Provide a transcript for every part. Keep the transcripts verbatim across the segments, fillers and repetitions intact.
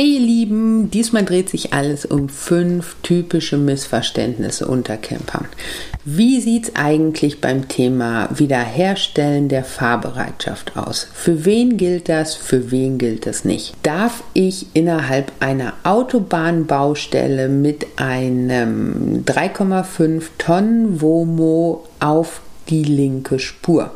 Hey ihr Lieben, diesmal dreht sich alles um fünf typische Missverständnisse unter Campern. Wie sieht es eigentlich beim Thema Wiederherstellen der Fahrbereitschaft aus? Für wen gilt das, für wen gilt das nicht? Darf ich innerhalb einer Autobahnbaustelle mit einem drei Komma fünf Tonnen Womo auf die linke Spur?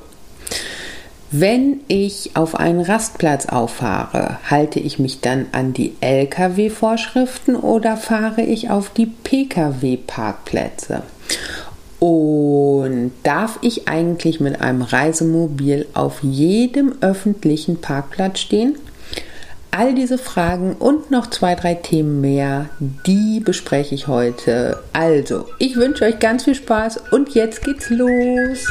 Wenn ich auf einen Rastplatz auffahre, halte ich mich dann an die L K W-Vorschriften oder fahre ich auf die P K W-Parkplätze? Und darf ich eigentlich mit einem Reisemobil auf jedem öffentlichen Parkplatz stehen? All diese Fragen und noch zwei, drei Themen mehr, die bespreche ich heute. Also, ich wünsche euch ganz viel Spaß und jetzt geht's los!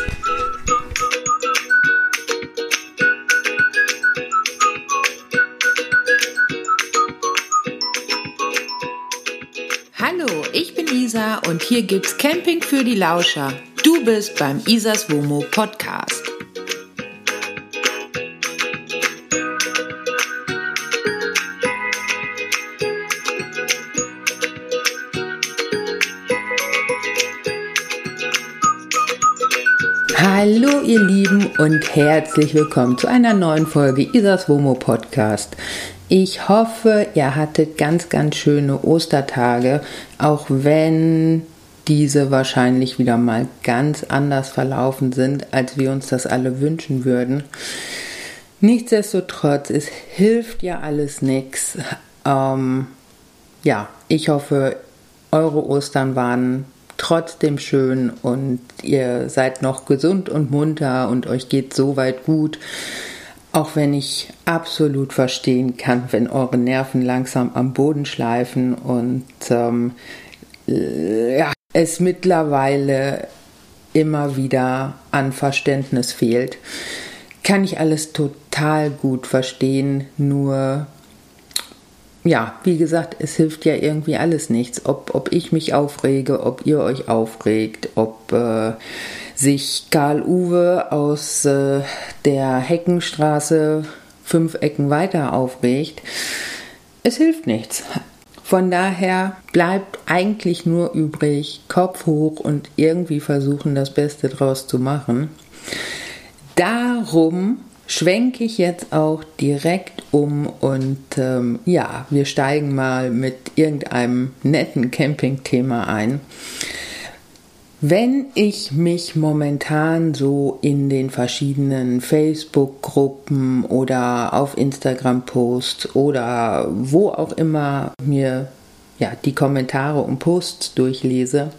Hallo, ich bin Isa und hier gibt's Camping für die Lauscher. Du bist beim Isas Womo Podcast. Hallo ihr Lieben und herzlich willkommen zu einer neuen Folge Isas Womo Podcast. Ich hoffe, ihr hattet ganz, ganz schöne Ostertage, auch wenn diese wahrscheinlich wieder mal ganz anders verlaufen sind, als wir uns das alle wünschen würden. Nichtsdestotrotz, es hilft ja alles nichts. Ähm, ja, ich hoffe, eure Ostern waren trotzdem schön und ihr seid noch gesund und munter und euch geht soweit gut. Auch wenn ich absolut verstehen kann, wenn eure Nerven langsam am Boden schleifen und ähm, ja, es mittlerweile immer wieder an Verständnis fehlt, kann ich alles total gut verstehen. Nur, ja, wie gesagt, es hilft ja irgendwie alles nichts. Ob, ob ich mich aufrege, ob ihr euch aufregt, ob äh, sich Karl-Uwe aus äh, der Heckenstraße fünf Ecken weiter aufregt. Es hilft nichts. Von daher bleibt eigentlich nur übrig, Kopf hoch und irgendwie versuchen, das Beste draus zu machen. Darum schwenke ich jetzt auch direkt um und ähm, ja, wir steigen mal mit irgendeinem netten Camping-Thema ein. Wenn ich mich momentan so in den verschiedenen Facebook-Gruppen oder auf Instagram-Posts oder wo auch immer mir ja, die Kommentare und Posts durchlese,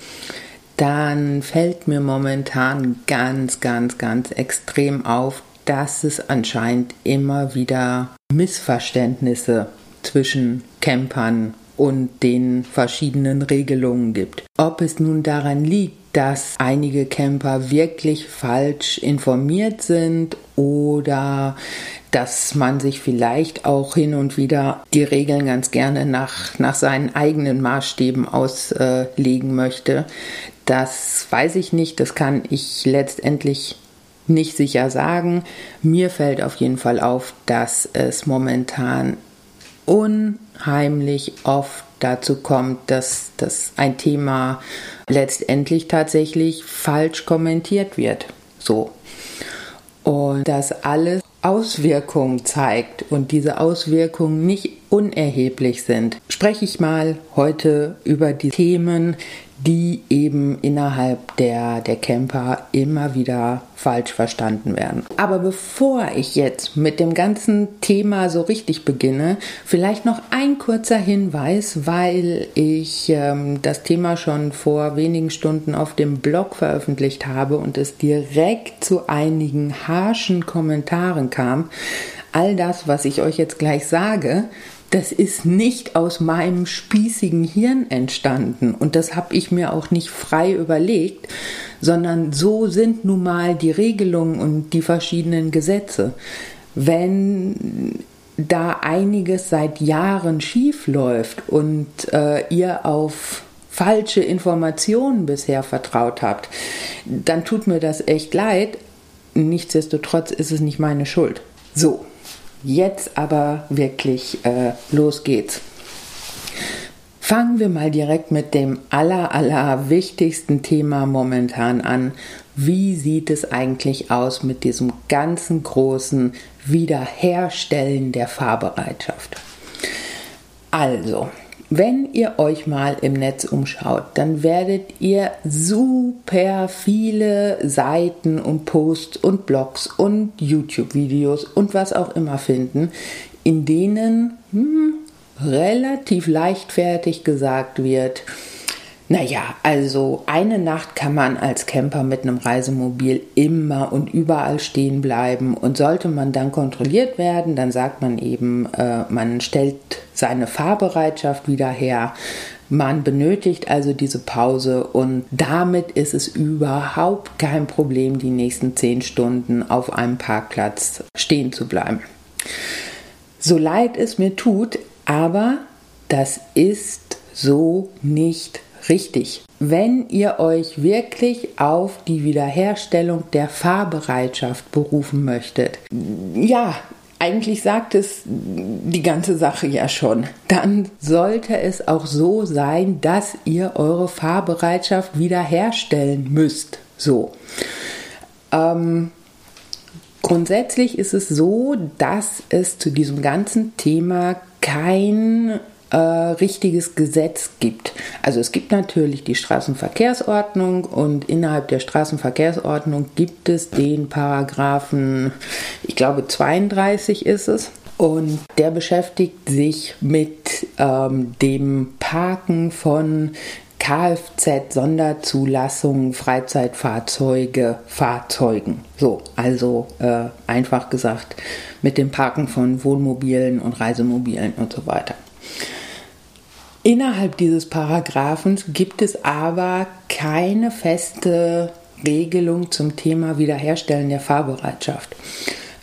dann fällt mir momentan ganz, ganz, ganz extrem auf, dass es anscheinend immer wieder Missverständnisse zwischen Campern und den verschiedenen Regelungen gibt. Ob es nun daran liegt, dass einige Camper wirklich falsch informiert sind oder dass man sich vielleicht auch hin und wieder die Regeln ganz gerne nach, nach seinen eigenen Maßstäben auslegen möchte. Das weiß ich nicht, das kann ich letztendlich nicht sicher sagen. Mir fällt auf jeden Fall auf, dass es momentan unheimlich oft dazu kommt, dass, dass ein Thema letztendlich tatsächlich falsch kommentiert wird. So. Und dass alles Auswirkungen zeigt und diese Auswirkungen nicht unerheblich sind. Spreche ich mal heute über die Themen, die eben innerhalb der, der Camper immer wieder falsch verstanden werden. Aber bevor ich jetzt mit dem ganzen Thema so richtig beginne, vielleicht noch ein kurzer Hinweis, weil ich ähm, das Thema schon vor wenigen Stunden auf dem Blog veröffentlicht habe und es direkt zu einigen harschen Kommentaren kam. All das, was ich euch jetzt gleich sage, das ist nicht aus meinem spießigen Hirn entstanden und das habe ich mir auch nicht frei überlegt, sondern so sind nun mal die Regelungen und die verschiedenen Gesetze. Wenn da einiges seit Jahren schief läuft und äh, ihr auf falsche Informationen bisher vertraut habt, dann tut mir das echt leid. Nichtsdestotrotz ist es nicht meine Schuld. So. jetzt aber wirklich äh, los geht's. Fangen wir mal direkt mit dem aller, aller wichtigsten Thema momentan an. Wie sieht es eigentlich aus mit diesem ganzen großen Wiederherstellen der Fahrbereitschaft? Also, wenn ihr euch mal im Netz umschaut, dann werdet ihr super viele Seiten und Posts und Blogs und YouTube-Videos und was auch immer finden, in denen hm, relativ leichtfertig gesagt wird, naja, also eine Nacht kann man als Camper mit einem Reisemobil immer und überall stehen bleiben und sollte man dann kontrolliert werden, dann sagt man eben, äh, man stellt seine Fahrbereitschaft wieder her, man benötigt also diese Pause und damit ist es überhaupt kein Problem, die nächsten zehn Stunden auf einem Parkplatz stehen zu bleiben. So leid es mir tut, aber das ist so nicht richtig. Wenn ihr euch wirklich auf die Wiederherstellung der Fahrbereitschaft berufen möchtet, ja, eigentlich sagt es die ganze Sache ja schon, dann sollte es auch so sein, dass ihr eure Fahrbereitschaft wiederherstellen müsst. So. Ähm, grundsätzlich ist es so, dass es zu diesem ganzen Thema kein Äh, richtiges Gesetz gibt. Also es gibt natürlich die Straßenverkehrsordnung und innerhalb der Straßenverkehrsordnung gibt es den Paragraphen, ich glaube zweiunddreißig ist es, und der beschäftigt sich mit ähm, dem Parken von K F Z-Sonderzulassungen, Freizeitfahrzeuge, Fahrzeugen. So, also äh, einfach gesagt mit dem Parken von Wohnmobilen und Reisemobilen und so weiter. Innerhalb dieses Paragraphens gibt es aber keine feste Regelung zum Thema Wiederherstellen der Fahrbereitschaft.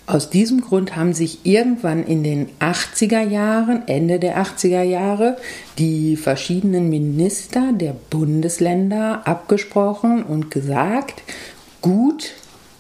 Aus diesem Grund haben sich irgendwann in den achtziger Jahren, Ende der achtziger Jahre, die verschiedenen Minister der Bundesländer abgesprochen und gesagt, gut,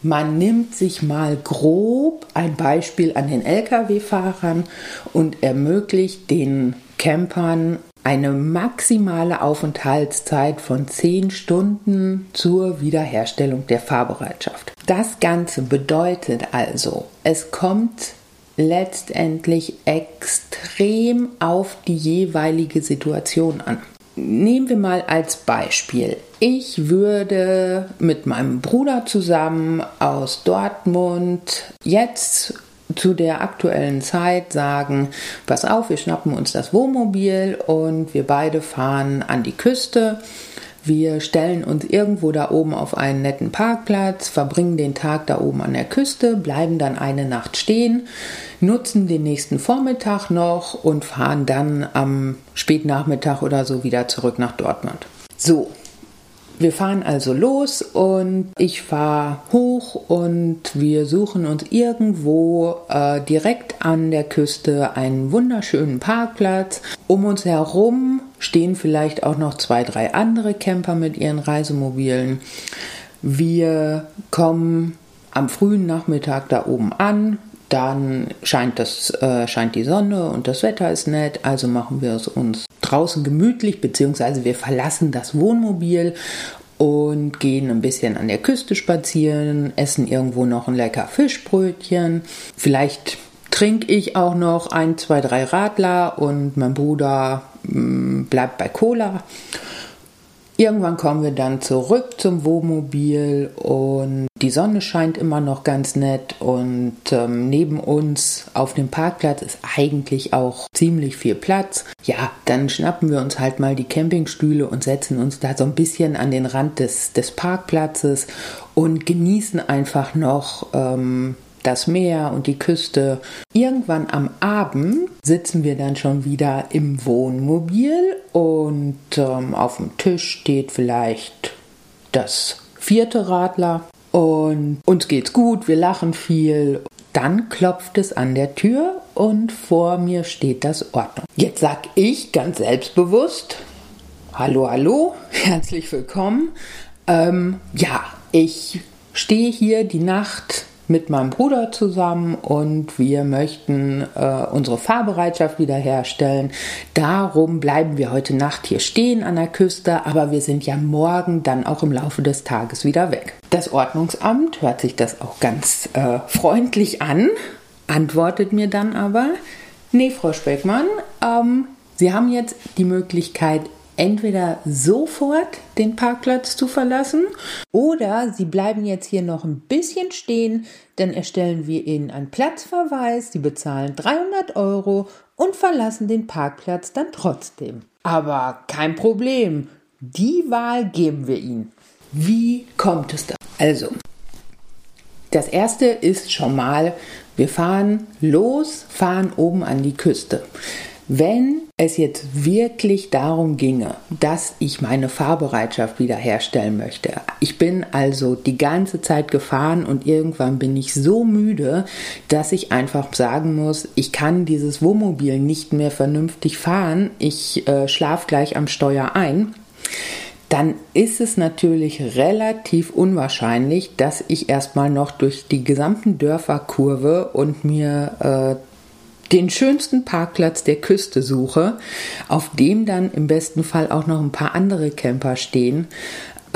man nimmt sich mal grob ein Beispiel an den L K W-Fahrern und ermöglicht den Campern eine maximale Aufenthaltszeit von zehn Stunden zur Wiederherstellung der Fahrbereitschaft. Das Ganze bedeutet also, es kommt letztendlich extrem auf die jeweilige Situation an. Nehmen wir mal als Beispiel. Ich würde mit meinem Bruder zusammen aus Dortmund jetzt zu der aktuellen Zeit sagen, pass auf, wir schnappen uns das Wohnmobil und wir beide fahren an die Küste. Wir stellen uns irgendwo da oben auf einen netten Parkplatz, verbringen den Tag da oben an der Küste, bleiben dann eine Nacht stehen, nutzen den nächsten Vormittag noch und fahren dann am Spätnachmittag oder so wieder zurück nach Dortmund. So, wir fahren also los und ich fahre hoch und wir suchen uns irgendwo äh, direkt an der Küste einen wunderschönen Parkplatz. Um uns herum stehen vielleicht auch noch zwei, drei andere Camper mit ihren Reisemobilen. Wir kommen am frühen Nachmittag da oben an. Dann scheint, das, äh, scheint die Sonne und das Wetter ist nett, also machen wir es uns draußen gemütlich, beziehungsweise wir verlassen das Wohnmobil und gehen ein bisschen an der Küste spazieren, essen irgendwo noch ein lecker Fischbrötchen. Vielleicht trinke ich auch noch ein, zwei, drei Radler und mein Bruder mh, bleibt bei Cola. Irgendwann kommen wir dann zurück zum Wohnmobil und die Sonne scheint immer noch ganz nett und ähm, neben uns auf dem Parkplatz ist eigentlich auch ziemlich viel Platz. Ja, dann schnappen wir uns halt mal die Campingstühle und setzen uns da so ein bisschen an den Rand des, des Parkplatzes und genießen einfach noch ähm, das Meer und die Küste. Irgendwann am Abend sitzen wir dann schon wieder im Wohnmobil und ähm, auf dem Tisch steht vielleicht das vierte Radler und uns geht's gut, wir lachen viel. Dann klopft es an der Tür und vor mir steht das Ordnung. Jetzt sag ich ganz selbstbewusst, hallo, hallo, herzlich willkommen. Ähm, ja, ich stehe hier die Nacht mit meinem Bruder zusammen und wir möchten äh, unsere Fahrbereitschaft wiederherstellen. Darum bleiben wir heute Nacht hier stehen an der Küste, aber wir sind ja morgen dann auch im Laufe des Tages wieder weg. Das Ordnungsamt hört sich das auch ganz äh, freundlich an, antwortet mir dann aber, nee, Frau Speckmann, ähm, Sie haben jetzt die Möglichkeit, entweder sofort den Parkplatz zu verlassen oder Sie bleiben jetzt hier noch ein bisschen stehen, dann erstellen wir Ihnen einen Platzverweis, Sie bezahlen dreihundert Euro und verlassen den Parkplatz dann trotzdem. Aber kein Problem, die Wahl geben wir Ihnen. Wie kommt es da? Also, das erste ist schon mal, wir fahren los, fahren oben an die Küste. Wenn es jetzt wirklich darum ginge, dass ich meine Fahrbereitschaft wiederherstellen möchte, ich bin also die ganze Zeit gefahren und irgendwann bin ich so müde, dass ich einfach sagen muss, ich kann dieses Wohnmobil nicht mehr vernünftig fahren, ich äh, schlafe gleich am Steuer ein, dann ist es natürlich relativ unwahrscheinlich, dass ich erstmal noch durch die gesamten Dörfer kurve und mir äh, den schönsten Parkplatz der Küste suche, auf dem dann im besten Fall auch noch ein paar andere Camper stehen.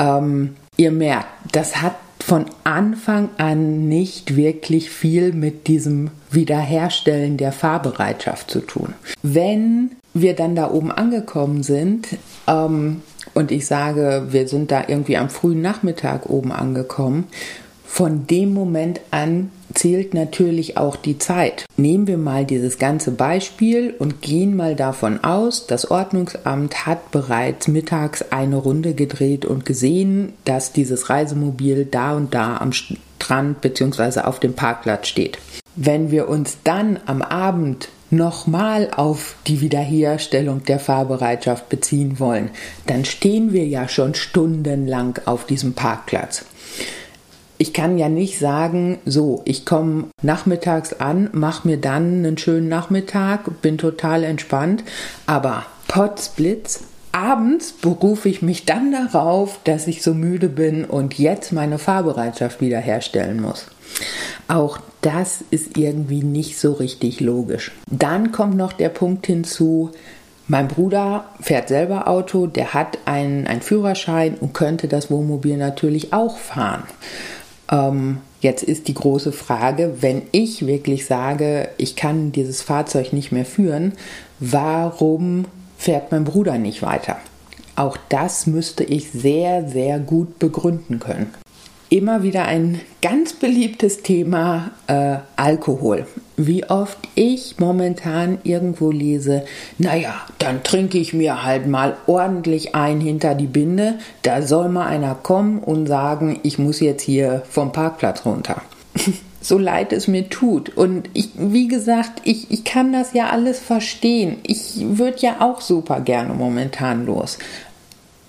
Ähm, ihr merkt, das hat von Anfang an nicht wirklich viel mit diesem Wiederherstellen der Fahrbereitschaft zu tun. Wenn wir dann da oben angekommen sind, ähm, und ich sage, wir sind da irgendwie am frühen Nachmittag oben angekommen, von dem Moment an zählt natürlich auch die Zeit. Nehmen wir mal dieses ganze Beispiel und gehen mal davon aus, das Ordnungsamt hat bereits mittags eine Runde gedreht und gesehen, dass dieses Reisemobil da und da am Strand bzw. auf dem Parkplatz steht. Wenn wir uns dann am Abend nochmal auf die Wiederherstellung der Fahrbereitschaft beziehen wollen, dann stehen wir ja schon stundenlang auf diesem Parkplatz. Ich kann ja nicht sagen, so, ich komme nachmittags an, mache mir dann einen schönen Nachmittag, bin total entspannt, aber potzblitz, abends berufe ich mich dann darauf, dass ich so müde bin und jetzt meine Fahrbereitschaft wiederherstellen muss. Auch das ist irgendwie nicht so richtig logisch. Dann kommt noch der Punkt hinzu, mein Bruder fährt selber Auto, der hat einen, einen Führerschein und könnte das Wohnmobil natürlich auch fahren. Ähm, jetzt ist die große Frage, wenn ich wirklich sage, ich kann dieses Fahrzeug nicht mehr führen, warum fährt mein Bruder nicht weiter? Auch das müsste ich sehr, sehr gut begründen können. Immer wieder ein ganz beliebtes Thema, äh, Alkohol. Wie oft ich momentan irgendwo lese, naja, dann trinke ich mir halt mal ordentlich ein hinter die Binde, da soll mal einer kommen und sagen, ich muss jetzt hier vom Parkplatz runter. So leid es mir tut. Und ich, wie gesagt, ich, ich kann das ja alles verstehen. Ich würde ja auch super gerne momentan los.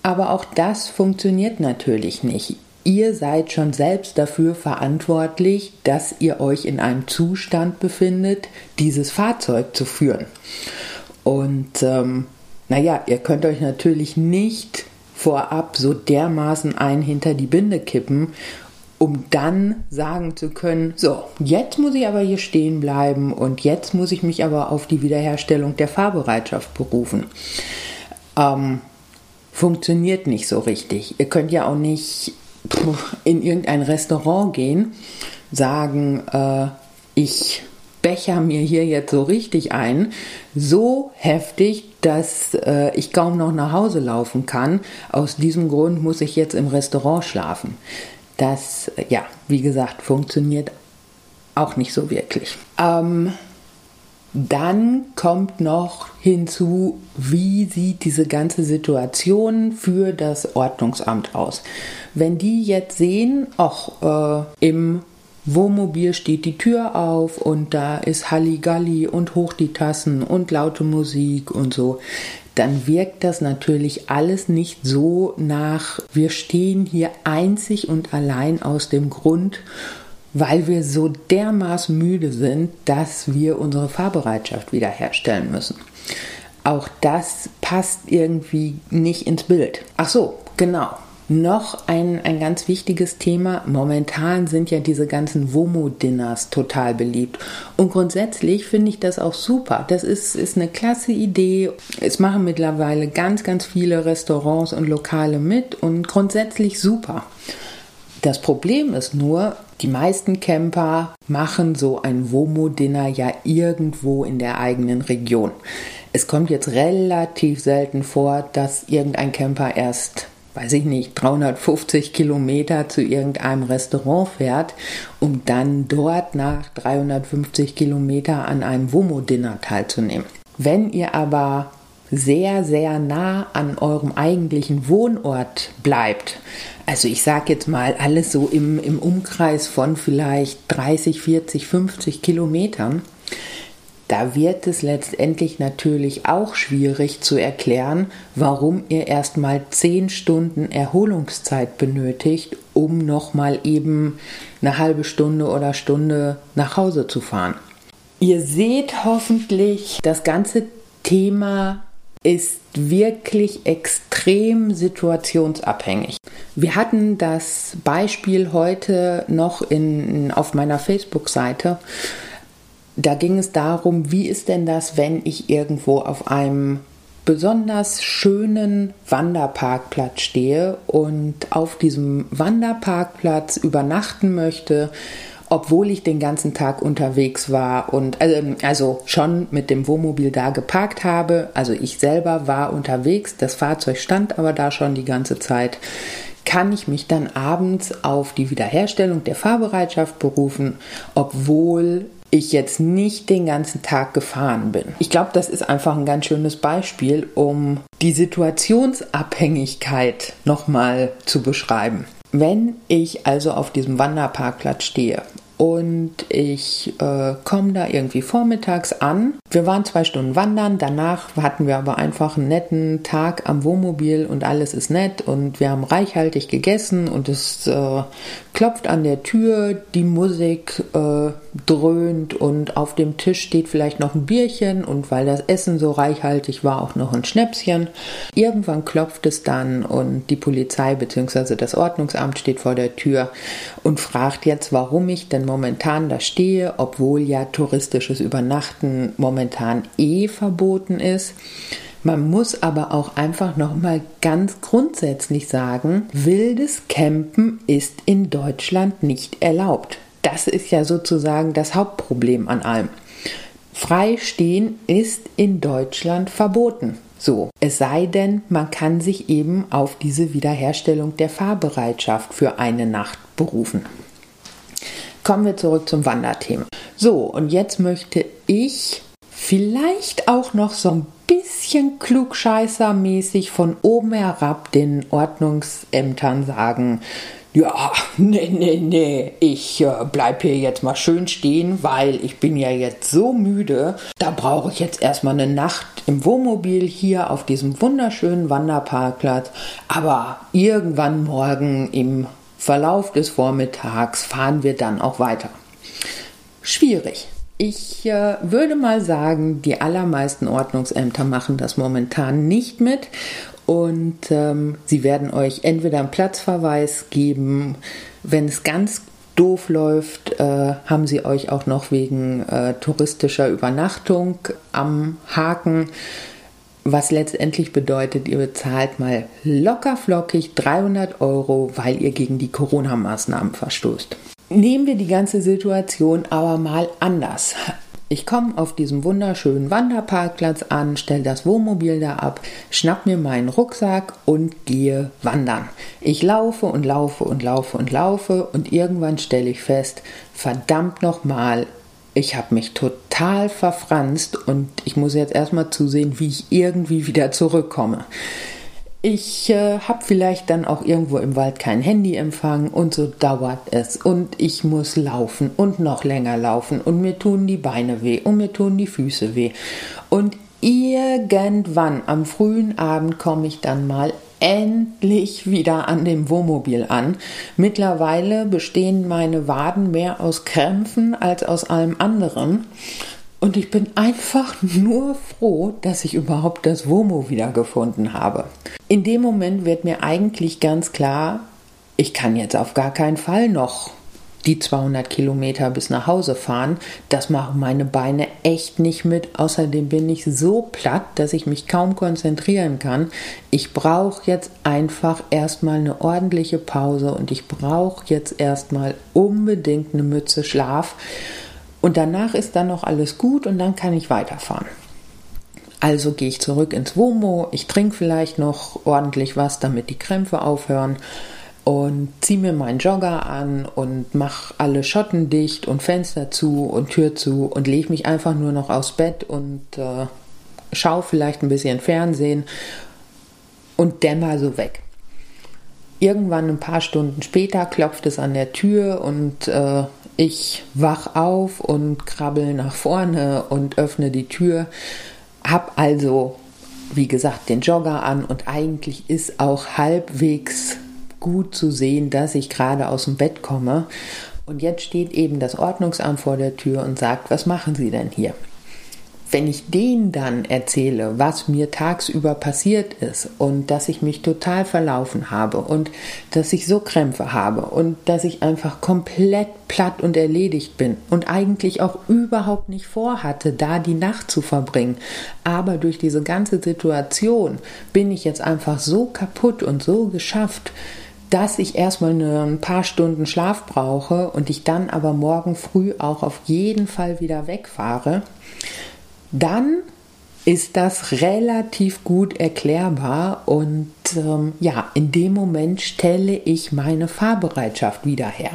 Aber auch das funktioniert natürlich nicht. Ihr seid schon selbst dafür verantwortlich, dass ihr euch in einem Zustand befindet, dieses Fahrzeug zu führen. Und ähm, naja, ihr könnt euch natürlich nicht vorab so dermaßen ein hinter die Binde kippen, um dann sagen zu können, so, jetzt muss ich aber hier stehen bleiben und jetzt muss ich mich aber auf die Wiederherstellung der Fahrbereitschaft berufen. Ähm, funktioniert nicht so richtig. Ihr könnt ja auch nicht in irgendein Restaurant gehen, sagen, äh, ich becher mir hier jetzt so richtig ein, so heftig, dass äh, ich kaum noch nach Hause laufen kann. Aus diesem Grund muss ich jetzt im Restaurant schlafen. Das, ja, wie gesagt, funktioniert auch nicht so wirklich. Ähm, dann kommt noch hinzu, wie sieht diese ganze Situation für das Ordnungsamt aus? Wenn die jetzt sehen, ach, äh, im Wohnmobil steht die Tür auf und da ist Halligalli und hoch die Tassen und laute Musik und so, dann wirkt das natürlich alles nicht so nach, wir stehen hier einzig und allein aus dem Grund, weil wir so dermaßen müde sind, dass wir unsere Fahrbereitschaft wiederherstellen müssen. Auch das passt irgendwie nicht ins Bild. Ach so, genau. Noch ein, ein ganz wichtiges Thema, momentan sind ja diese ganzen Womo-Dinners total beliebt und grundsätzlich finde ich das auch super, das ist, ist eine klasse Idee, es machen mittlerweile ganz, ganz viele Restaurants und Lokale mit und grundsätzlich super. Das Problem ist nur, die meisten Camper machen so ein Womo-Dinner ja irgendwo in der eigenen Region. Es kommt jetzt relativ selten vor, dass irgendein Camper erst, weiß ich nicht, dreihundertfünfzig Kilometer zu irgendeinem Restaurant fährt, um dann dort nach dreihundertfünfzig Kilometer an einem Womo-Dinner teilzunehmen. Wenn ihr aber sehr, sehr nah an eurem eigentlichen Wohnort bleibt, also ich sage jetzt mal alles so im, im Umkreis von vielleicht dreißig, vierzig, fünfzig Kilometern, da wird es letztendlich natürlich auch schwierig zu erklären, warum ihr erstmal zehn Stunden Erholungszeit benötigt, um nochmal eben eine halbe Stunde oder Stunde nach Hause zu fahren. Ihr seht hoffentlich, das ganze Thema ist wirklich extrem situationsabhängig. Wir hatten das Beispiel heute noch in, auf meiner Facebook-Seite. Da ging es darum, wie ist denn das, wenn ich irgendwo auf einem besonders schönen Wanderparkplatz stehe und auf diesem Wanderparkplatz übernachten möchte, obwohl ich den ganzen Tag unterwegs war und also, also schon mit dem Wohnmobil da geparkt habe. Also ich selber war unterwegs, das Fahrzeug stand aber da schon die ganze Zeit. Kann ich mich dann abends auf die Wiederherstellung der Fahrbereitschaft berufen, obwohl ich jetzt nicht den ganzen Tag gefahren bin? Ich glaube, das ist einfach ein ganz schönes Beispiel, um die Situationsabhängigkeit nochmal zu beschreiben. Wenn ich also auf diesem Wanderparkplatz stehe und ich äh, komme da irgendwie vormittags an. Wir waren zwei Stunden wandern, danach hatten wir aber einfach einen netten Tag am Wohnmobil und alles ist nett und wir haben reichhaltig gegessen und es äh, klopft an der Tür, die Musik äh, dröhnt und auf dem Tisch steht vielleicht noch ein Bierchen und weil das Essen so reichhaltig war, auch noch ein Schnäpschen. Irgendwann klopft es dann und die Polizei bzw. das Ordnungsamt steht vor der Tür und fragt jetzt, warum ich denn momentan da stehe, obwohl ja touristisches Übernachten momentan eh verboten ist. Man muss aber auch einfach nochmal ganz grundsätzlich sagen, wildes Campen ist in Deutschland nicht erlaubt. Das ist ja sozusagen das Hauptproblem an allem. Freistehen ist in Deutschland verboten. So, es sei denn, man kann sich eben auf diese Wiederherstellung der Fahrbereitschaft für eine Nacht berufen. Kommen wir zurück zum Wanderthema. So, und jetzt möchte ich vielleicht auch noch so ein bisschen klugscheißermäßig von oben herab den Ordnungsämtern sagen, ja, nee, nee, nee, ich äh, bleib hier jetzt mal schön stehen, weil ich bin ja jetzt so müde, da brauche ich jetzt erstmal eine Nacht im Wohnmobil hier auf diesem wunderschönen Wanderparkplatz, aber irgendwann morgen im Verlauf des Vormittags fahren wir dann auch weiter. Schwierig. Ich äh, würde mal sagen, die allermeisten Ordnungsämter machen das momentan nicht mit und ähm, sie werden euch entweder einen Platzverweis geben, wenn es ganz doof läuft, äh, haben sie euch auch noch wegen äh, touristischer Übernachtung am Haken. Was letztendlich bedeutet, ihr bezahlt mal locker flockig dreihundert Euro, weil ihr gegen die Corona-Maßnahmen verstoßt. Nehmen wir die ganze Situation aber mal anders. Ich komme auf diesem wunderschönen Wanderparkplatz an, stelle das Wohnmobil da ab, schnapp mir meinen Rucksack und gehe wandern. Ich laufe und laufe und laufe und laufe und irgendwann stelle ich fest, verdammt nochmal, ich habe mich total verfranst und ich muss jetzt erstmal zusehen, wie ich irgendwie wieder zurückkomme. Ich äh, habe vielleicht dann auch irgendwo im Wald kein Handyempfang und so dauert es. Und ich muss laufen und noch länger laufen und mir tun die Beine weh und mir tun die Füße weh. Und irgendwann am frühen Abend komme ich dann mal endlich wieder an dem Wohnmobil an. Mittlerweile bestehen meine Waden mehr aus Krämpfen als aus allem anderen. Und ich bin einfach nur froh, dass ich überhaupt das Womo wiedergefunden habe. In dem Moment wird mir eigentlich ganz klar, ich kann jetzt auf gar keinen Fall noch die zweihundert Kilometer bis nach Hause fahren. Das machen meine Beine echt nicht mit. Außerdem bin ich so platt, dass ich mich kaum konzentrieren kann. Ich brauche jetzt einfach erstmal eine ordentliche Pause und ich brauche jetzt erstmal unbedingt eine Mütze Schlaf. Und danach ist dann noch alles gut und dann kann ich weiterfahren. Also gehe ich zurück ins Womo, ich trinke vielleicht noch ordentlich was, damit die Krämpfe aufhören. Und ziehe mir meinen Jogger an und mache alle Schotten dicht und Fenster zu und Tür zu und lege mich einfach nur noch aufs Bett und äh, schaue vielleicht ein bisschen Fernsehen und dämmer so weg. Irgendwann ein paar Stunden später klopft es an der Tür und äh, ich wach auf und krabbel nach vorne und öffne die Tür, hab also, wie gesagt, den Jogger an und eigentlich ist auch halbwegs gut zu sehen, dass ich gerade aus dem Bett komme. Und jetzt steht eben das Ordnungsamt vor der Tür und sagt, was machen Sie denn hier? Wenn ich denen dann erzähle, was mir tagsüber passiert ist und dass ich mich total verlaufen habe und dass ich so Krämpfe habe und dass ich einfach komplett platt und erledigt bin und eigentlich auch überhaupt nicht vorhatte, da die Nacht zu verbringen. Aber durch diese ganze Situation bin ich jetzt einfach so kaputt und so geschafft, dass ich erstmal ein paar Stunden Schlaf brauche und ich dann aber morgen früh auch auf jeden Fall wieder wegfahre, dann ist das relativ gut erklärbar und ähm, ja, in dem Moment stelle ich meine Fahrbereitschaft wieder her.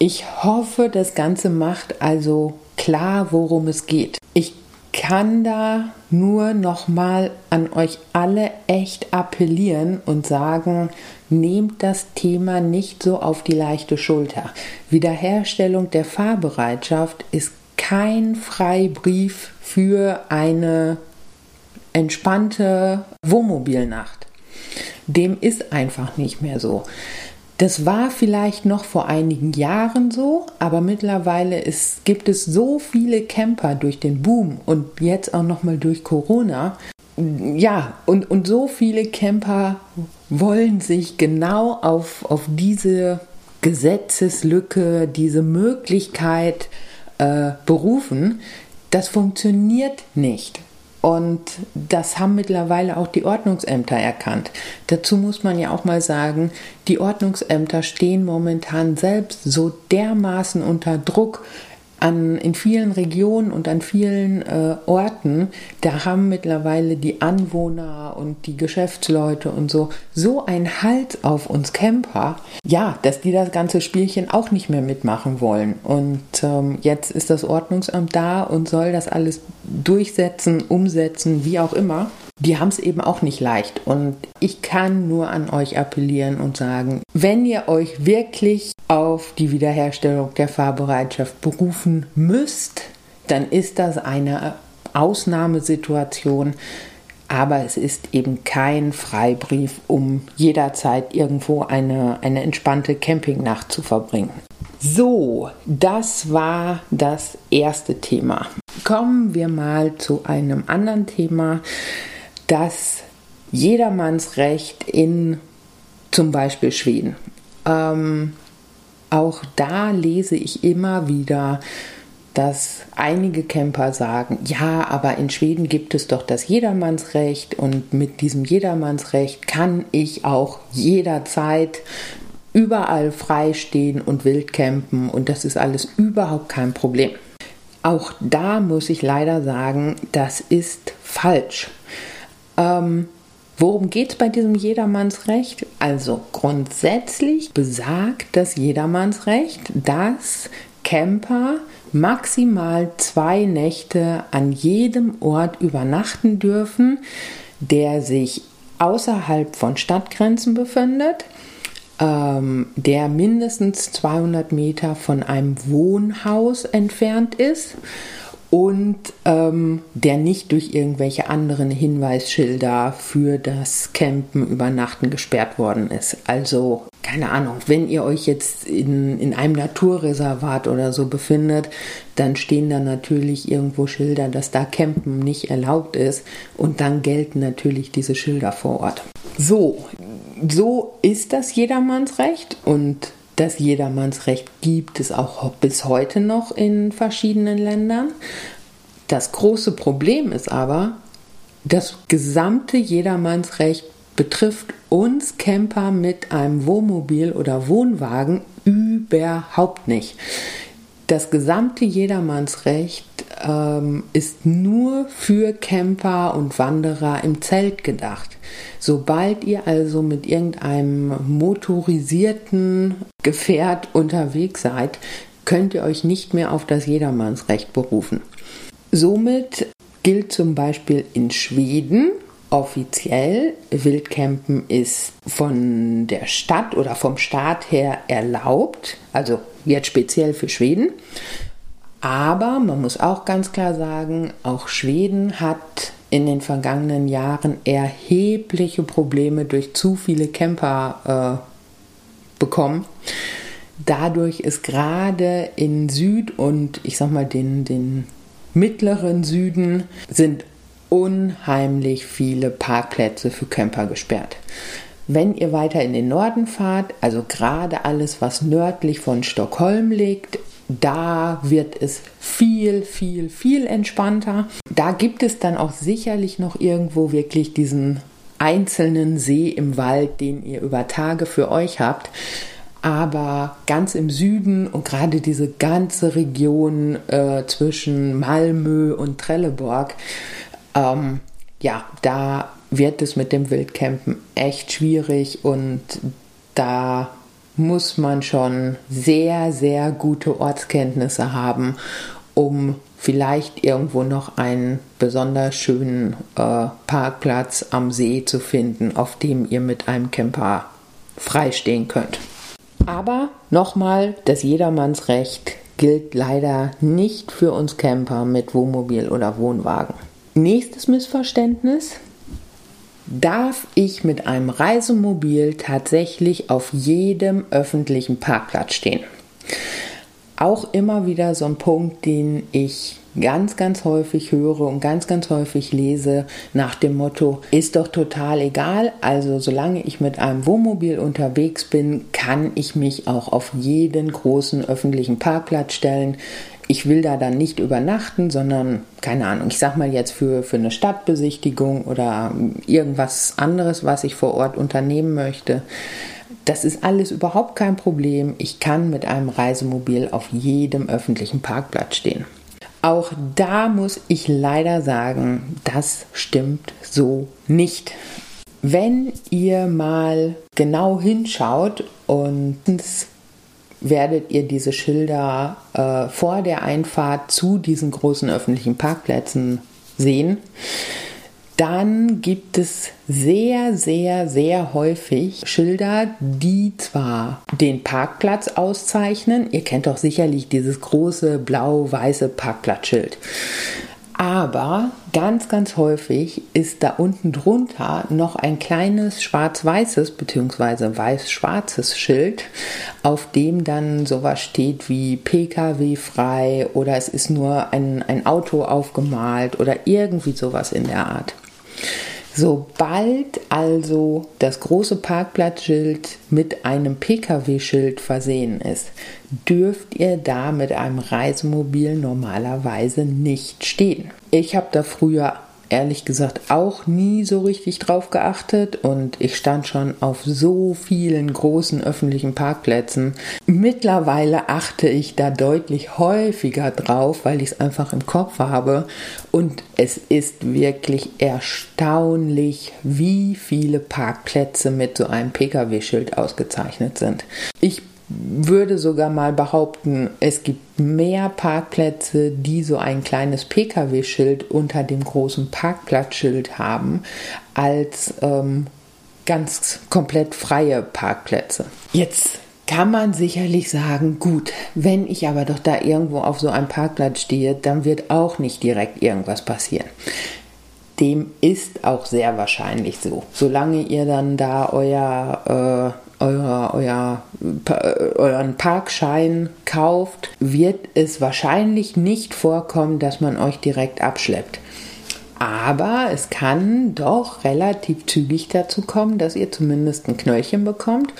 Ich hoffe, das Ganze macht also klar, worum es geht. Ich kann da nur nochmal an euch alle echt appellieren und sagen, nehmt das Thema nicht so auf die leichte Schulter. Wiederherstellung der Fahrbereitschaft ist kein Freibrief für eine entspannte Wohnmobilnacht. Dem ist einfach nicht mehr so. Das war vielleicht noch vor einigen Jahren so, aber mittlerweile ist, gibt es so viele Camper durch den Boom und jetzt auch nochmal durch Corona. Ja, und, und so viele Camper wollen sich genau auf, auf diese Gesetzeslücke, diese Möglichkeit äh, berufen. Das funktioniert nicht. Und das haben mittlerweile auch die Ordnungsämter erkannt. Dazu muss man ja auch mal sagen, die Ordnungsämter stehen momentan selbst so dermaßen unter Druck an, in vielen Regionen und an vielen äh, Orten. Da haben mittlerweile die Anwohner und die Geschäftsleute und so so einen Hals auf uns Camper, ja, dass die das ganze Spielchen auch nicht mehr mitmachen wollen. Und ähm, jetzt ist das Ordnungsamt da und soll das alles durchsetzen, umsetzen, wie auch immer. Die haben es eben auch nicht leicht und ich kann nur an euch appellieren und sagen, wenn ihr euch wirklich auf die Wiederherstellung der Fahrbereitschaft berufen müsst, dann ist das eine Ausnahmesituation, aber es ist eben kein Freibrief, um jederzeit irgendwo eine, eine entspannte Campingnacht zu verbringen. So, das war das erste Thema. Kommen wir mal zu einem anderen Thema, das Jedermannsrecht in zum Beispiel Schweden. Ähm, auch da lese ich immer wieder, dass einige Camper sagen, ja, aber in Schweden gibt es doch das Jedermannsrecht und mit diesem Jedermannsrecht kann ich auch jederzeit überall frei stehen und wild campen und das ist alles überhaupt kein Problem. Auch da muss ich leider sagen, das ist falsch. Ähm, worum geht es bei diesem Jedermannsrecht? Also grundsätzlich besagt das Jedermannsrecht, dass Camper maximal zwei Nächte an jedem Ort übernachten dürfen, der sich außerhalb von Stadtgrenzen befindet, der mindestens zweihundert Meter von einem Wohnhaus entfernt ist und ähm, der nicht durch irgendwelche anderen Hinweisschilder für das Campen, Übernachten gesperrt worden ist. Also keine Ahnung, wenn ihr euch jetzt in, in einem Naturreservat oder so befindet, dann stehen da natürlich irgendwo Schilder, dass da Campen nicht erlaubt ist, und dann gelten natürlich diese Schilder vor Ort. So, so ist das Jedermannsrecht, und das Jedermannsrecht gibt es auch bis heute noch in verschiedenen Ländern. Das große Problem ist aber, das gesamte Jedermannsrecht betrifft uns Camper mit einem Wohnmobil oder Wohnwagen überhaupt nicht. Das gesamte Jedermannsrecht ähm, ist nur für Camper und Wanderer im Zelt gedacht. Sobald ihr also mit irgendeinem motorisierten Gefährt unterwegs seid, könnt ihr euch nicht mehr auf das Jedermannsrecht berufen. Somit gilt zum Beispiel in Schweden offiziell, Wildcampen ist von der Stadt oder vom Staat her erlaubt, also jetzt speziell für Schweden. Aber man muss auch ganz klar sagen, auch Schweden hat in den vergangenen Jahren erhebliche Probleme durch zu viele Camper äh, bekommen. Dadurch ist gerade in Süd- und ich sag mal den, den mittleren Süden sind unheimlich viele Parkplätze für Camper gesperrt. Wenn ihr weiter in den Norden fahrt, also gerade alles, was nördlich von Stockholm liegt, da wird es viel, viel, viel entspannter. Da gibt es dann auch sicherlich noch irgendwo wirklich diesen einzelnen See im Wald, den ihr über Tage für euch habt. Aber ganz im Süden und gerade diese ganze Region äh, zwischen Malmö und Trelleborg, Ähm, ja, da wird es mit dem Wildcampen echt schwierig, und da muss man schon sehr, sehr gute Ortskenntnisse haben, um vielleicht irgendwo noch einen besonders schönen äh, Parkplatz am See zu finden, auf dem ihr mit einem Camper freistehen könnt. Aber nochmal, das Jedermannsrecht gilt leider nicht für uns Camper mit Wohnmobil oder Wohnwagen. Nächstes Missverständnis: Darf ich mit einem Reisemobil tatsächlich auf jedem öffentlichen Parkplatz stehen? Auch immer wieder so ein Punkt, den ich ganz, ganz häufig höre und ganz, ganz häufig lese, nach dem Motto, ist doch total egal, also solange ich mit einem Wohnmobil unterwegs bin, kann ich mich auch auf jeden großen öffentlichen Parkplatz stellen. Ich will da dann nicht übernachten, sondern, keine Ahnung, ich sag mal jetzt für, für eine Stadtbesichtigung oder irgendwas anderes, was ich vor Ort unternehmen möchte. Das ist alles überhaupt kein Problem. Ich kann mit einem Reisemobil auf jedem öffentlichen Parkplatz stehen. Auch da muss ich leider sagen, das stimmt so nicht. Wenn ihr mal genau hinschaut, und werdet ihr diese Schilder äh, vor der Einfahrt zu diesen großen öffentlichen Parkplätzen sehen, dann gibt es sehr, sehr, sehr häufig Schilder, die zwar den Parkplatz auszeichnen, ihr kennt doch sicherlich dieses große blau-weiße Parkplatzschild, aber ganz, ganz häufig ist da unten drunter noch ein kleines schwarz-weißes bzw. weiß-schwarzes Schild, auf dem dann sowas steht wie P K W-frei oder es ist nur ein, ein Auto aufgemalt oder irgendwie sowas in der Art. Sobald also das große Parkplatzschild mit einem P K W-Schild versehen ist, dürft ihr da mit einem Reisemobil normalerweise nicht stehen. Ich habe da früher ehrlich gesagt auch nie so richtig drauf geachtet, und ich stand schon auf so vielen großen öffentlichen Parkplätzen. Mittlerweile achte ich da deutlich häufiger drauf, weil ich es einfach im Kopf habe, und es ist wirklich erstaunlich, wie viele Parkplätze mit so einem P K W-Schild ausgezeichnet sind. Ich würde sogar mal behaupten, es gibt mehr Parkplätze, die so ein kleines P K W-Schild unter dem großen Parkplatzschild haben, als ähm, ganz komplett freie Parkplätze. Jetzt kann man sicherlich sagen, gut, wenn ich aber doch da irgendwo auf so einem Parkplatz stehe, dann wird auch nicht direkt irgendwas passieren. Dem ist auch sehr wahrscheinlich so. Solange ihr dann da euer äh, euer, euer, euren Parkschein kauft, wird es wahrscheinlich nicht vorkommen, dass man euch direkt abschleppt. Aber es kann doch relativ zügig dazu kommen, dass ihr zumindest ein Knöllchen bekommt.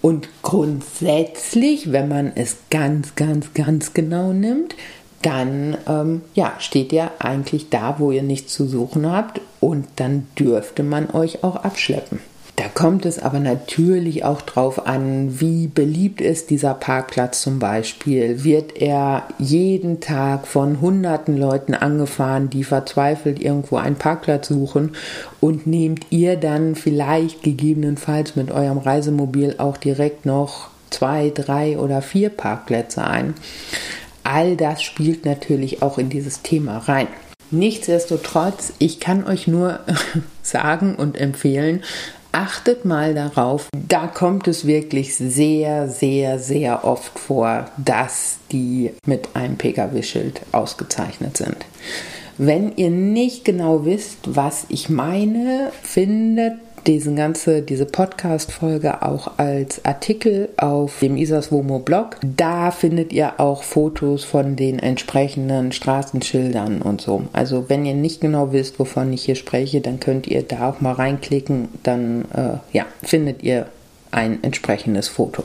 Und grundsätzlich, wenn man es ganz, ganz, ganz genau nimmt, dann ähm, ja, steht ihr eigentlich da, wo ihr nichts zu suchen habt, und dann dürfte man euch auch abschleppen. Da kommt es aber natürlich auch drauf an, wie beliebt ist dieser Parkplatz zum Beispiel. Wird er jeden Tag von hunderten Leuten angefahren, die verzweifelt irgendwo einen Parkplatz suchen, und nehmt ihr dann vielleicht gegebenenfalls mit eurem Reisemobil auch direkt noch zwei, drei oder vier Parkplätze ein? All das spielt natürlich auch in dieses Thema rein. Nichtsdestotrotz, ich kann euch nur sagen und empfehlen, achtet mal darauf, da kommt es wirklich sehr, sehr, sehr oft vor, dass die mit einem P K W-Schild ausgezeichnet sind. Wenn ihr nicht genau wisst, was ich meine, findet diese ganze, diese Podcast-Folge auch als Artikel auf dem Isas Womo Blog. Da findet ihr auch Fotos von den entsprechenden Straßenschildern und so. Also wenn ihr nicht genau wisst, wovon ich hier spreche, dann könnt ihr da auch mal reinklicken. Dann äh, ja, findet ihr ein entsprechendes Foto.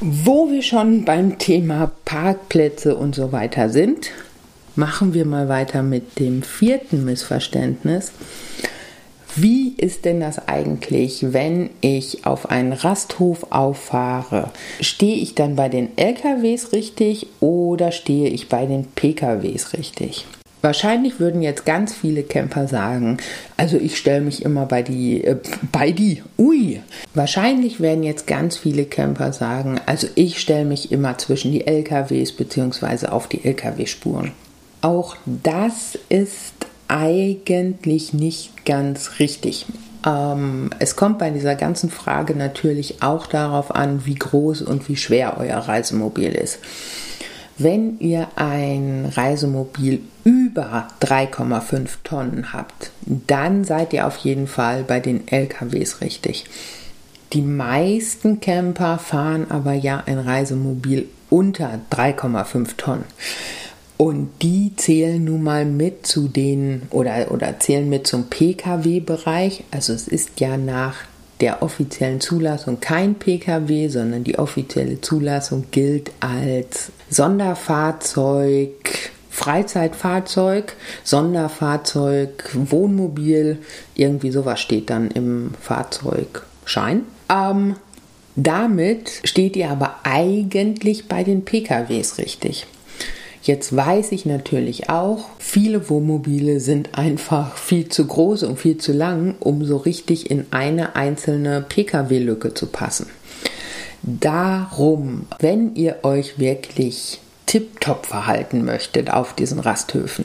Wo wir schon beim Thema Parkplätze und so weiter sind, machen wir mal weiter mit dem vierten Missverständnis. Wie ist denn das eigentlich, wenn ich auf einen Rasthof auffahre? Stehe ich dann bei den L K Ws richtig oder stehe ich bei den P K Ws richtig? Wahrscheinlich würden jetzt ganz viele Camper sagen, also ich stelle mich immer bei die, äh, bei die, ui. Wahrscheinlich werden jetzt ganz viele Camper sagen, also ich stelle mich immer zwischen die L K Ws bzw. auf die L K W-Spuren. Auch das ist eigentlich nicht ganz richtig. Ähm, es kommt bei dieser ganzen Frage natürlich auch darauf an, wie groß und wie schwer euer Reisemobil ist. Wenn ihr ein Reisemobil über drei Komma fünf Tonnen habt, dann seid ihr auf jeden Fall bei den L K Ws richtig. Die meisten Camper fahren aber ja ein Reisemobil unter drei Komma fünf Tonnen. Und die zählen nun mal mit zu den oder, oder zählen mit zum P K W-Bereich. Also es ist ja nach der offiziellen Zulassung kein P K W, sondern die offizielle Zulassung gilt als Sonderfahrzeug, Freizeitfahrzeug, Sonderfahrzeug, Wohnmobil. Irgendwie sowas steht dann im Fahrzeugschein. Ähm, damit steht ihr aber eigentlich bei den P K Ws richtig. Jetzt weiß ich natürlich auch, viele Wohnmobile sind einfach viel zu groß und viel zu lang, um so richtig in eine einzelne P K W-Lücke zu passen. Darum, wenn ihr euch wirklich tipptopp verhalten möchtet auf diesen Rasthöfen,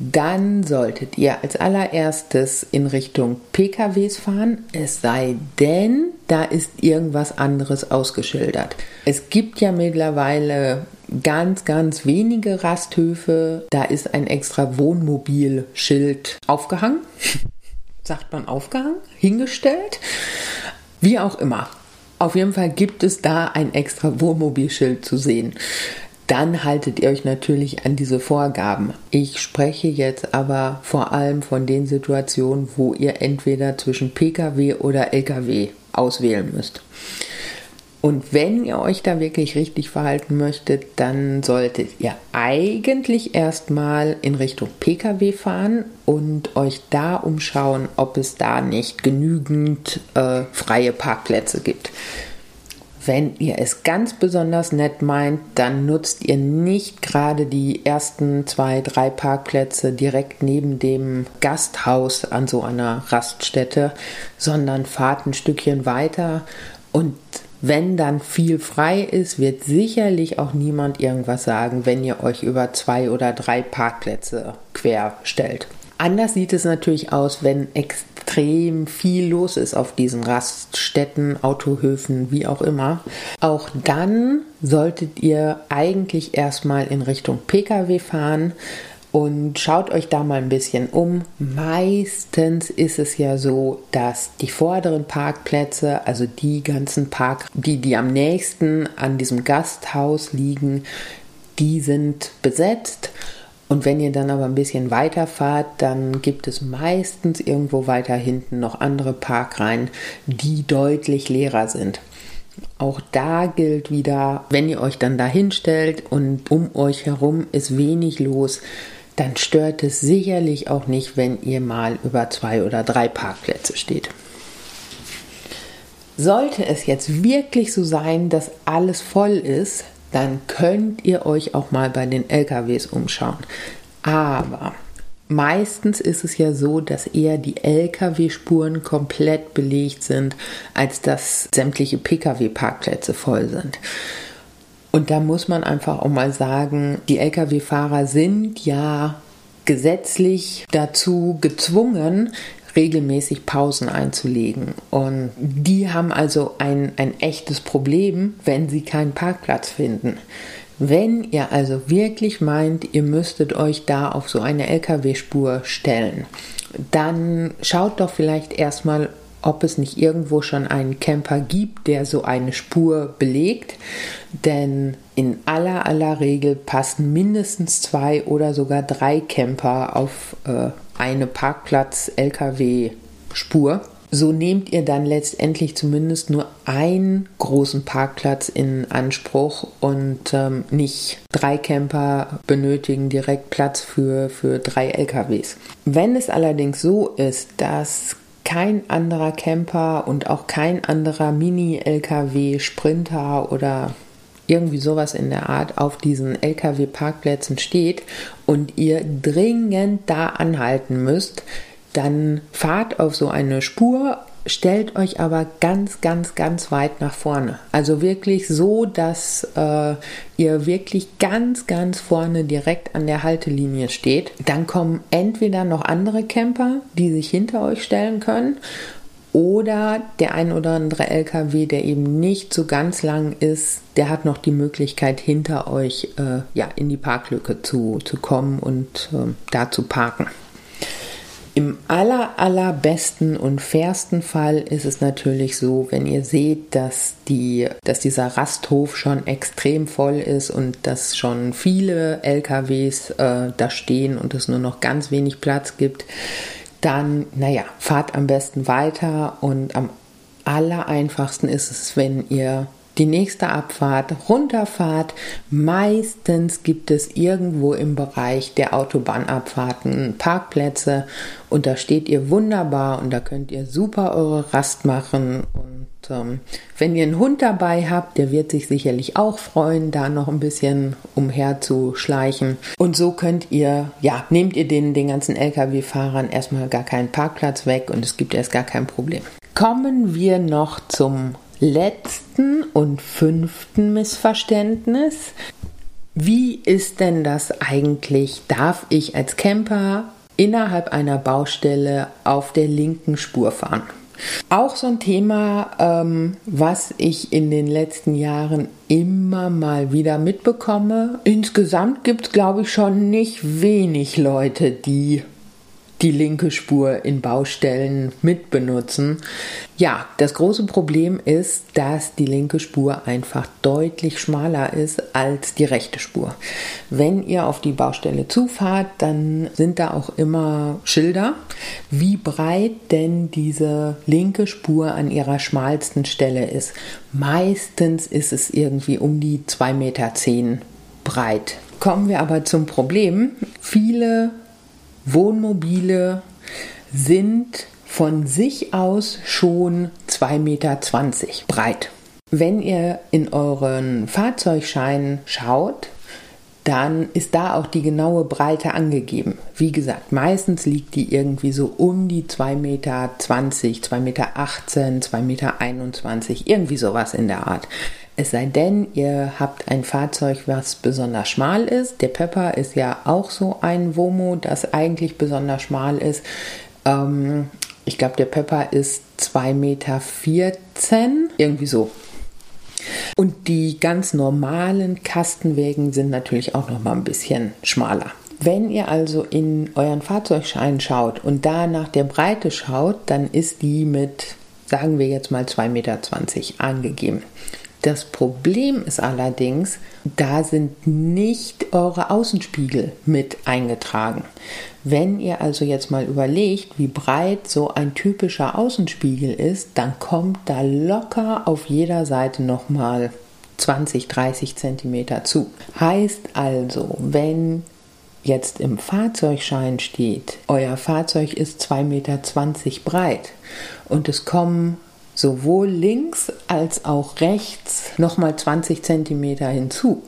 dann solltet ihr als allererstes in Richtung P K Ws fahren, es sei denn, da ist irgendwas anderes ausgeschildert. Es gibt ja mittlerweile ganz, ganz wenige Rasthöfe. Da ist ein extra Wohnmobilschild aufgehangen. Sagt man aufgehangen? Hingestellt? Wie auch immer. Auf jeden Fall gibt es da ein extra Wohnmobilschild zu sehen. Dann haltet ihr euch natürlich an diese Vorgaben. Ich spreche jetzt aber vor allem von den Situationen, wo ihr entweder zwischen P K W oder L K W auswählen müsst. Und wenn ihr euch da wirklich richtig verhalten möchtet, dann solltet ihr eigentlich erstmal in Richtung P K W fahren und euch da umschauen, ob es da nicht genügend äh, freie Parkplätze gibt. Wenn ihr es ganz besonders nett meint, dann nutzt ihr nicht gerade die ersten zwei, drei Parkplätze direkt neben dem Gasthaus an so einer Raststätte, sondern fahrt ein Stückchen weiter. Und wenn dann viel frei ist, wird sicherlich auch niemand irgendwas sagen, wenn ihr euch über zwei oder drei Parkplätze quer stellt. Anders sieht es natürlich aus, wenn extrem viel los ist auf diesen Raststätten, Autohöfen, wie auch immer. Auch dann solltet ihr eigentlich erstmal in Richtung P K W fahren. und schaut euch da mal ein bisschen um. Meistens ist es ja so, dass die vorderen Parkplätze, also die ganzen Park, die, die am nächsten an diesem Gasthaus liegen, die sind besetzt. Und wenn ihr dann aber ein bisschen weiter fahrt, dann gibt es meistens irgendwo weiter hinten noch andere Parkreihen, die deutlich leerer sind. Auch da gilt wieder, wenn ihr euch dann da hinstellt und um euch herum ist wenig los, dann stört es sicherlich auch nicht, wenn ihr mal über zwei oder drei Parkplätze steht. Sollte es jetzt wirklich so sein, dass alles voll ist, dann könnt ihr euch auch mal bei den L K Ws umschauen. Aber meistens ist es ja so, dass eher die L K W-Spuren komplett belegt sind, als dass sämtliche P K W-Parkplätze voll sind. Und da muss man einfach auch mal sagen, die L K W-Fahrer sind ja gesetzlich dazu gezwungen, regelmäßig Pausen einzulegen. Und die haben also ein, ein echtes Problem, wenn sie keinen Parkplatz finden. Wenn ihr also wirklich meint, ihr müsstet euch da auf so eine L K W-Spur stellen, dann schaut doch vielleicht erstmal, ob es nicht irgendwo schon einen Camper gibt, der so eine Spur belegt. Denn in aller aller Regel passen mindestens zwei oder sogar drei Camper auf äh, eine Parkplatz-L K W-Spur. So nehmt ihr dann letztendlich zumindest nur einen großen Parkplatz in Anspruch und ähm, nicht drei Camper benötigen direkt Platz für, für drei L K Ws. Wenn es allerdings so ist, dass kein anderer Camper und auch kein anderer Mini-L K W, Sprinter oder irgendwie sowas in der Art auf diesen L K W-Parkplätzen steht und ihr dringend da anhalten müsst, dann fahrt auf so eine Spur, stellt euch aber ganz, ganz, ganz weit nach vorne. Also wirklich so, dass äh, ihr wirklich ganz, ganz vorne direkt an der Haltelinie steht. Dann kommen entweder noch andere Camper, die sich hinter euch stellen können, oder der ein oder andere L K W, der eben nicht so ganz lang ist, der hat noch die Möglichkeit, hinter euch äh, ja, in die Parklücke zu, zu kommen und äh, da zu parken. Im aller, allerbesten und fairsten Fall ist es natürlich so, wenn ihr seht, dass, die, dass dieser Rasthof schon extrem voll ist und dass schon viele L K Ws äh, da stehen und es nur noch ganz wenig Platz gibt, dann, naja, fahrt am besten weiter und am allereinfachsten ist es, wenn ihr die nächste Abfahrt runterfahrt. Meistens gibt es irgendwo im Bereich der Autobahnabfahrten Parkplätze und da steht ihr wunderbar und da könnt ihr super eure Rast machen. Und ähm, wenn ihr einen Hund dabei habt, der wird sich sicherlich auch freuen, da noch ein bisschen umher zu schleichen. Und so könnt ihr, ja, nehmt ihr den, den ganzen L K W-Fahrern erstmal gar keinen Parkplatz weg und es gibt erst gar kein Problem. Kommen wir noch zum letzten und fünften Missverständnis. Wie ist denn das eigentlich? Darf ich als Camper innerhalb einer Baustelle auf der linken Spur fahren? Auch so ein Thema, ähm, was ich in den letzten Jahren immer mal wieder mitbekomme. Insgesamt gibt es, glaube ich, schon nicht wenig Leute, die die linke Spur in Baustellen mitbenutzen. Ja, das große Problem ist, dass die linke Spur einfach deutlich schmaler ist als die rechte Spur. Wenn ihr auf die Baustelle zufahrt, dann sind da auch immer Schilder, wie breit denn diese linke Spur an ihrer schmalsten Stelle ist. Meistens ist es irgendwie um die zwei Komma zehn Meter breit. Kommen wir aber zum Problem. Viele Wohnmobile sind von sich aus schon zwei Komma zwanzig Meter breit. Wenn ihr in euren Fahrzeugschein schaut, dann ist da auch die genaue Breite angegeben. Wie gesagt, meistens liegt die irgendwie so um die zwei Komma zwanzig Meter, zwei Komma achtzehn Meter, zwei Komma einundzwanzig Meter, irgendwie sowas in der Art. Es sei denn, ihr habt ein Fahrzeug, was besonders schmal ist. Der Pepper ist ja auch so ein Womo, das eigentlich besonders schmal ist. Ähm, ich glaube, der Pepper ist zwei Komma vierzehn Meter, irgendwie so. Und die ganz normalen Kastenwägen sind natürlich auch noch mal ein bisschen schmaler. Wenn ihr also in euren Fahrzeugschein schaut und da nach der Breite schaut, dann ist die mit, sagen wir jetzt mal zwei Komma zwanzig Meter angegeben. Das Problem ist allerdings, da sind nicht eure Außenspiegel mit eingetragen. Wenn ihr also jetzt mal überlegt, wie breit so ein typischer Außenspiegel ist, dann kommt da locker auf jeder Seite nochmal zwanzig, dreißig Zentimeter zu. Heißt also, wenn jetzt im Fahrzeugschein steht, euer Fahrzeug ist zwei Komma zwanzig Meter breit und es kommen sowohl links als auch rechts nochmal zwanzig Zentimeter hinzu,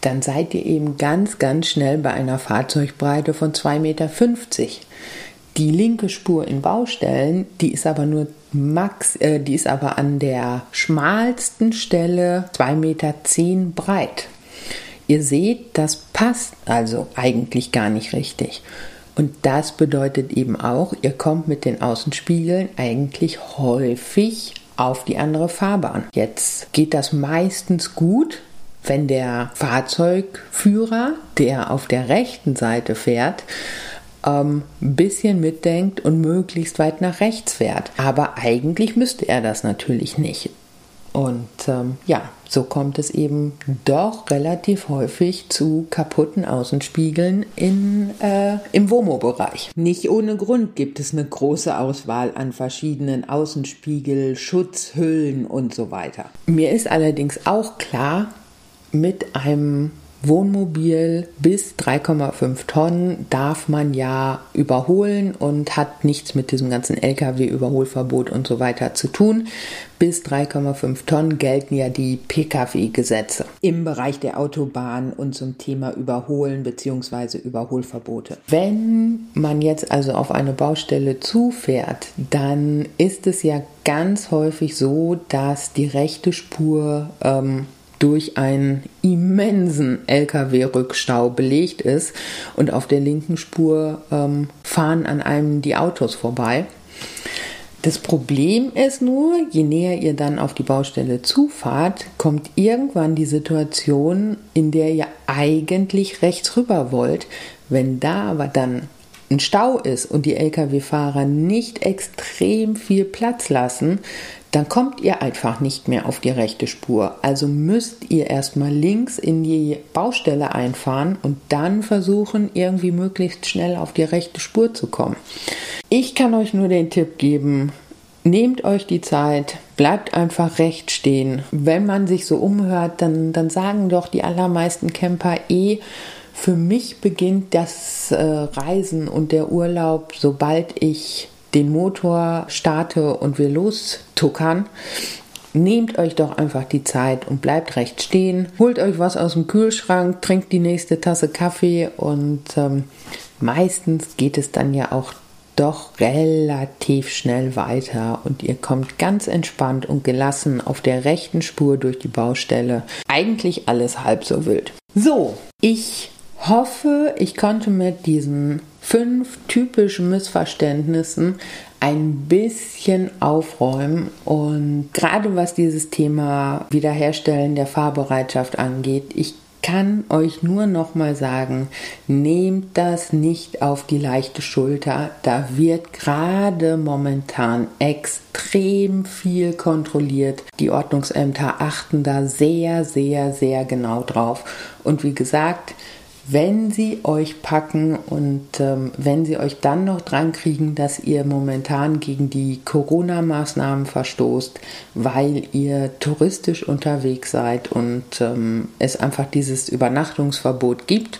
dann seid ihr eben ganz, ganz schnell bei einer Fahrzeugbreite von zwei Komma fünfzig Meter. Die linke Spur in Baustellen, die ist aber nur max, äh, die ist aber an der schmalsten Stelle zwei Komma zehn Meter breit. Ihr seht, das passt also eigentlich gar nicht richtig. Und das bedeutet eben auch, ihr kommt mit den Außenspiegeln eigentlich häufig auf die andere Fahrbahn. Jetzt geht das meistens gut, wenn der Fahrzeugführer, der auf der rechten Seite fährt, ein bisschen mitdenkt und möglichst weit nach rechts fährt. Aber eigentlich müsste er das natürlich nicht. Und ähm, ja, so kommt es eben doch relativ häufig zu kaputten Außenspiegeln in, äh, im Womo-Bereich. Nicht ohne Grund gibt es eine große Auswahl an verschiedenen Außenspiegel, Schutzhüllen und so weiter. Mir ist allerdings auch klar, mit einem Wohnmobil bis drei Komma fünf Tonnen darf man ja überholen und hat nichts mit diesem ganzen L K W-Überholverbot und so weiter zu tun. Bis drei Komma fünf Tonnen gelten ja die P K W-Gesetze im Bereich der Autobahn und zum Thema Überholen bzw. Überholverbote. Wenn man jetzt also auf eine Baustelle zufährt, dann ist es ja ganz häufig so, dass die rechte Spur ähm, durch einen immensen L K W-Rückstau belegt ist und auf der linken Spur ähm, fahren an einem die Autos vorbei. Das Problem ist nur, je näher ihr dann auf die Baustelle zufahrt, kommt irgendwann die Situation, in der ihr eigentlich rechts rüber wollt. Wenn da aber dann ein Stau ist und die L K W-Fahrer nicht extrem viel Platz lassen, dann kommt ihr einfach nicht mehr auf die rechte Spur. Also müsst ihr erstmal links in die Baustelle einfahren und dann versuchen, irgendwie möglichst schnell auf die rechte Spur zu kommen. Ich kann euch nur den Tipp geben, nehmt euch die Zeit, bleibt einfach rechts stehen. Wenn man sich so umhört, dann, dann sagen doch die allermeisten Camper eh, für mich beginnt das äh, Reisen und der Urlaub, sobald ich den Motor starte und wir lostuckern. Nehmt euch doch einfach die Zeit und bleibt rechts stehen. Holt euch was aus dem Kühlschrank, trinkt die nächste Tasse Kaffee und ähm, meistens geht es dann ja auch doch relativ schnell weiter und ihr kommt ganz entspannt und gelassen auf der rechten Spur durch die Baustelle. Eigentlich alles halb so wild. So, ich hoffe, ich konnte mit diesen fünf typischen Missverständnissen ein bisschen aufräumen und gerade was dieses Thema Wiederherstellen der Fahrbereitschaft angeht, ich kann euch nur nochmal sagen, nehmt das nicht auf die leichte Schulter. Da wird gerade momentan extrem viel kontrolliert. Die Ordnungsämter achten da sehr, sehr, sehr genau drauf. Und wie gesagt, wenn sie euch packen und ähm, wenn sie euch dann noch dran kriegen, dass ihr momentan gegen die Corona-Maßnahmen verstoßt, weil ihr touristisch unterwegs seid und ähm, es einfach dieses Übernachtungsverbot gibt,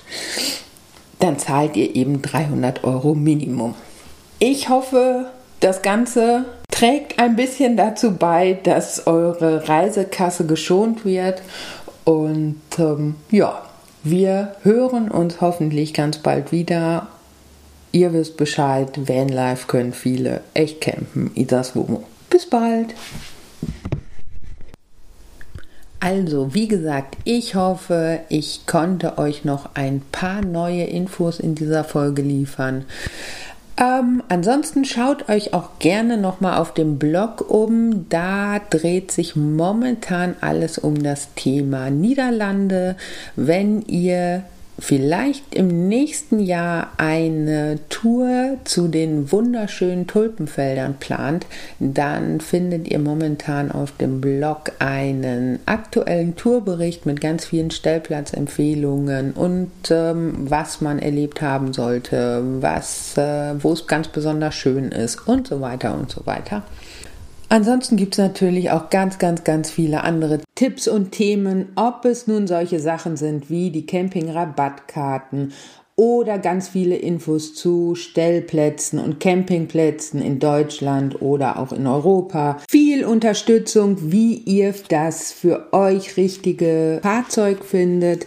dann zahlt ihr eben dreihundert Euro Minimum. Ich hoffe, das Ganze trägt ein bisschen dazu bei, dass eure Reisekasse geschont wird und ähm, ja, wir hören uns hoffentlich ganz bald wieder. Ihr wisst Bescheid, Vanlife können viele, echt campen, Isas Womo. Bis bald! Also, wie gesagt, ich hoffe, ich konnte euch noch ein paar neue Infos in dieser Folge liefern. Ähm, ansonsten schaut euch auch gerne nochmal auf dem Blog um. Da dreht sich momentan alles um das Thema Niederlande. Wenn ihr vielleicht im nächsten Jahr eine Tour zu den wunderschönen Tulpenfeldern plant, dann findet ihr momentan auf dem Blog einen aktuellen Tourbericht mit ganz vielen Stellplatzempfehlungen und ähm, was man erlebt haben sollte, was, äh, wo es ganz besonders schön ist und so weiter und so weiter. Ansonsten gibt es natürlich auch ganz, ganz, ganz viele andere Tipps und Themen, ob es nun solche Sachen sind wie die Camping-Rabattkarten oder ganz viele Infos zu Stellplätzen und Campingplätzen in Deutschland oder auch in Europa. Viel Unterstützung, wie ihr das für euch richtige Fahrzeug findet.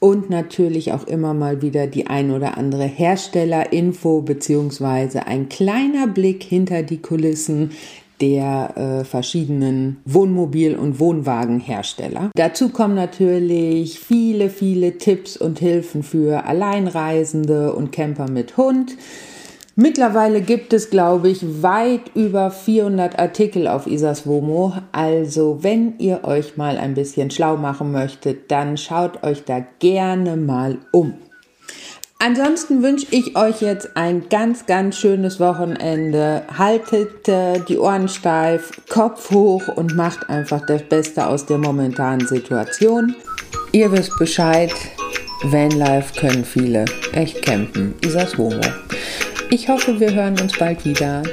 Und natürlich auch immer mal wieder die ein oder andere Herstellerinfo bzw. ein kleiner Blick hinter die Kulissen der äh, verschiedenen Wohnmobil- und Wohnwagenhersteller. Dazu kommen natürlich viele, viele Tipps und Hilfen für Alleinreisende und Camper mit Hund. Mittlerweile gibt es, glaube ich, weit über vierhundert Artikel auf Isas Womo. Also wenn ihr euch mal ein bisschen schlau machen möchtet, dann schaut euch da gerne mal um. Ansonsten wünsche ich euch jetzt ein ganz, ganz schönes Wochenende. Haltet äh, die Ohren steif, Kopf hoch und macht einfach das Beste aus der momentanen Situation. Ihr wisst Bescheid, Vanlife können viele echt campen. Isas Womo. Ich hoffe, wir hören uns bald wieder.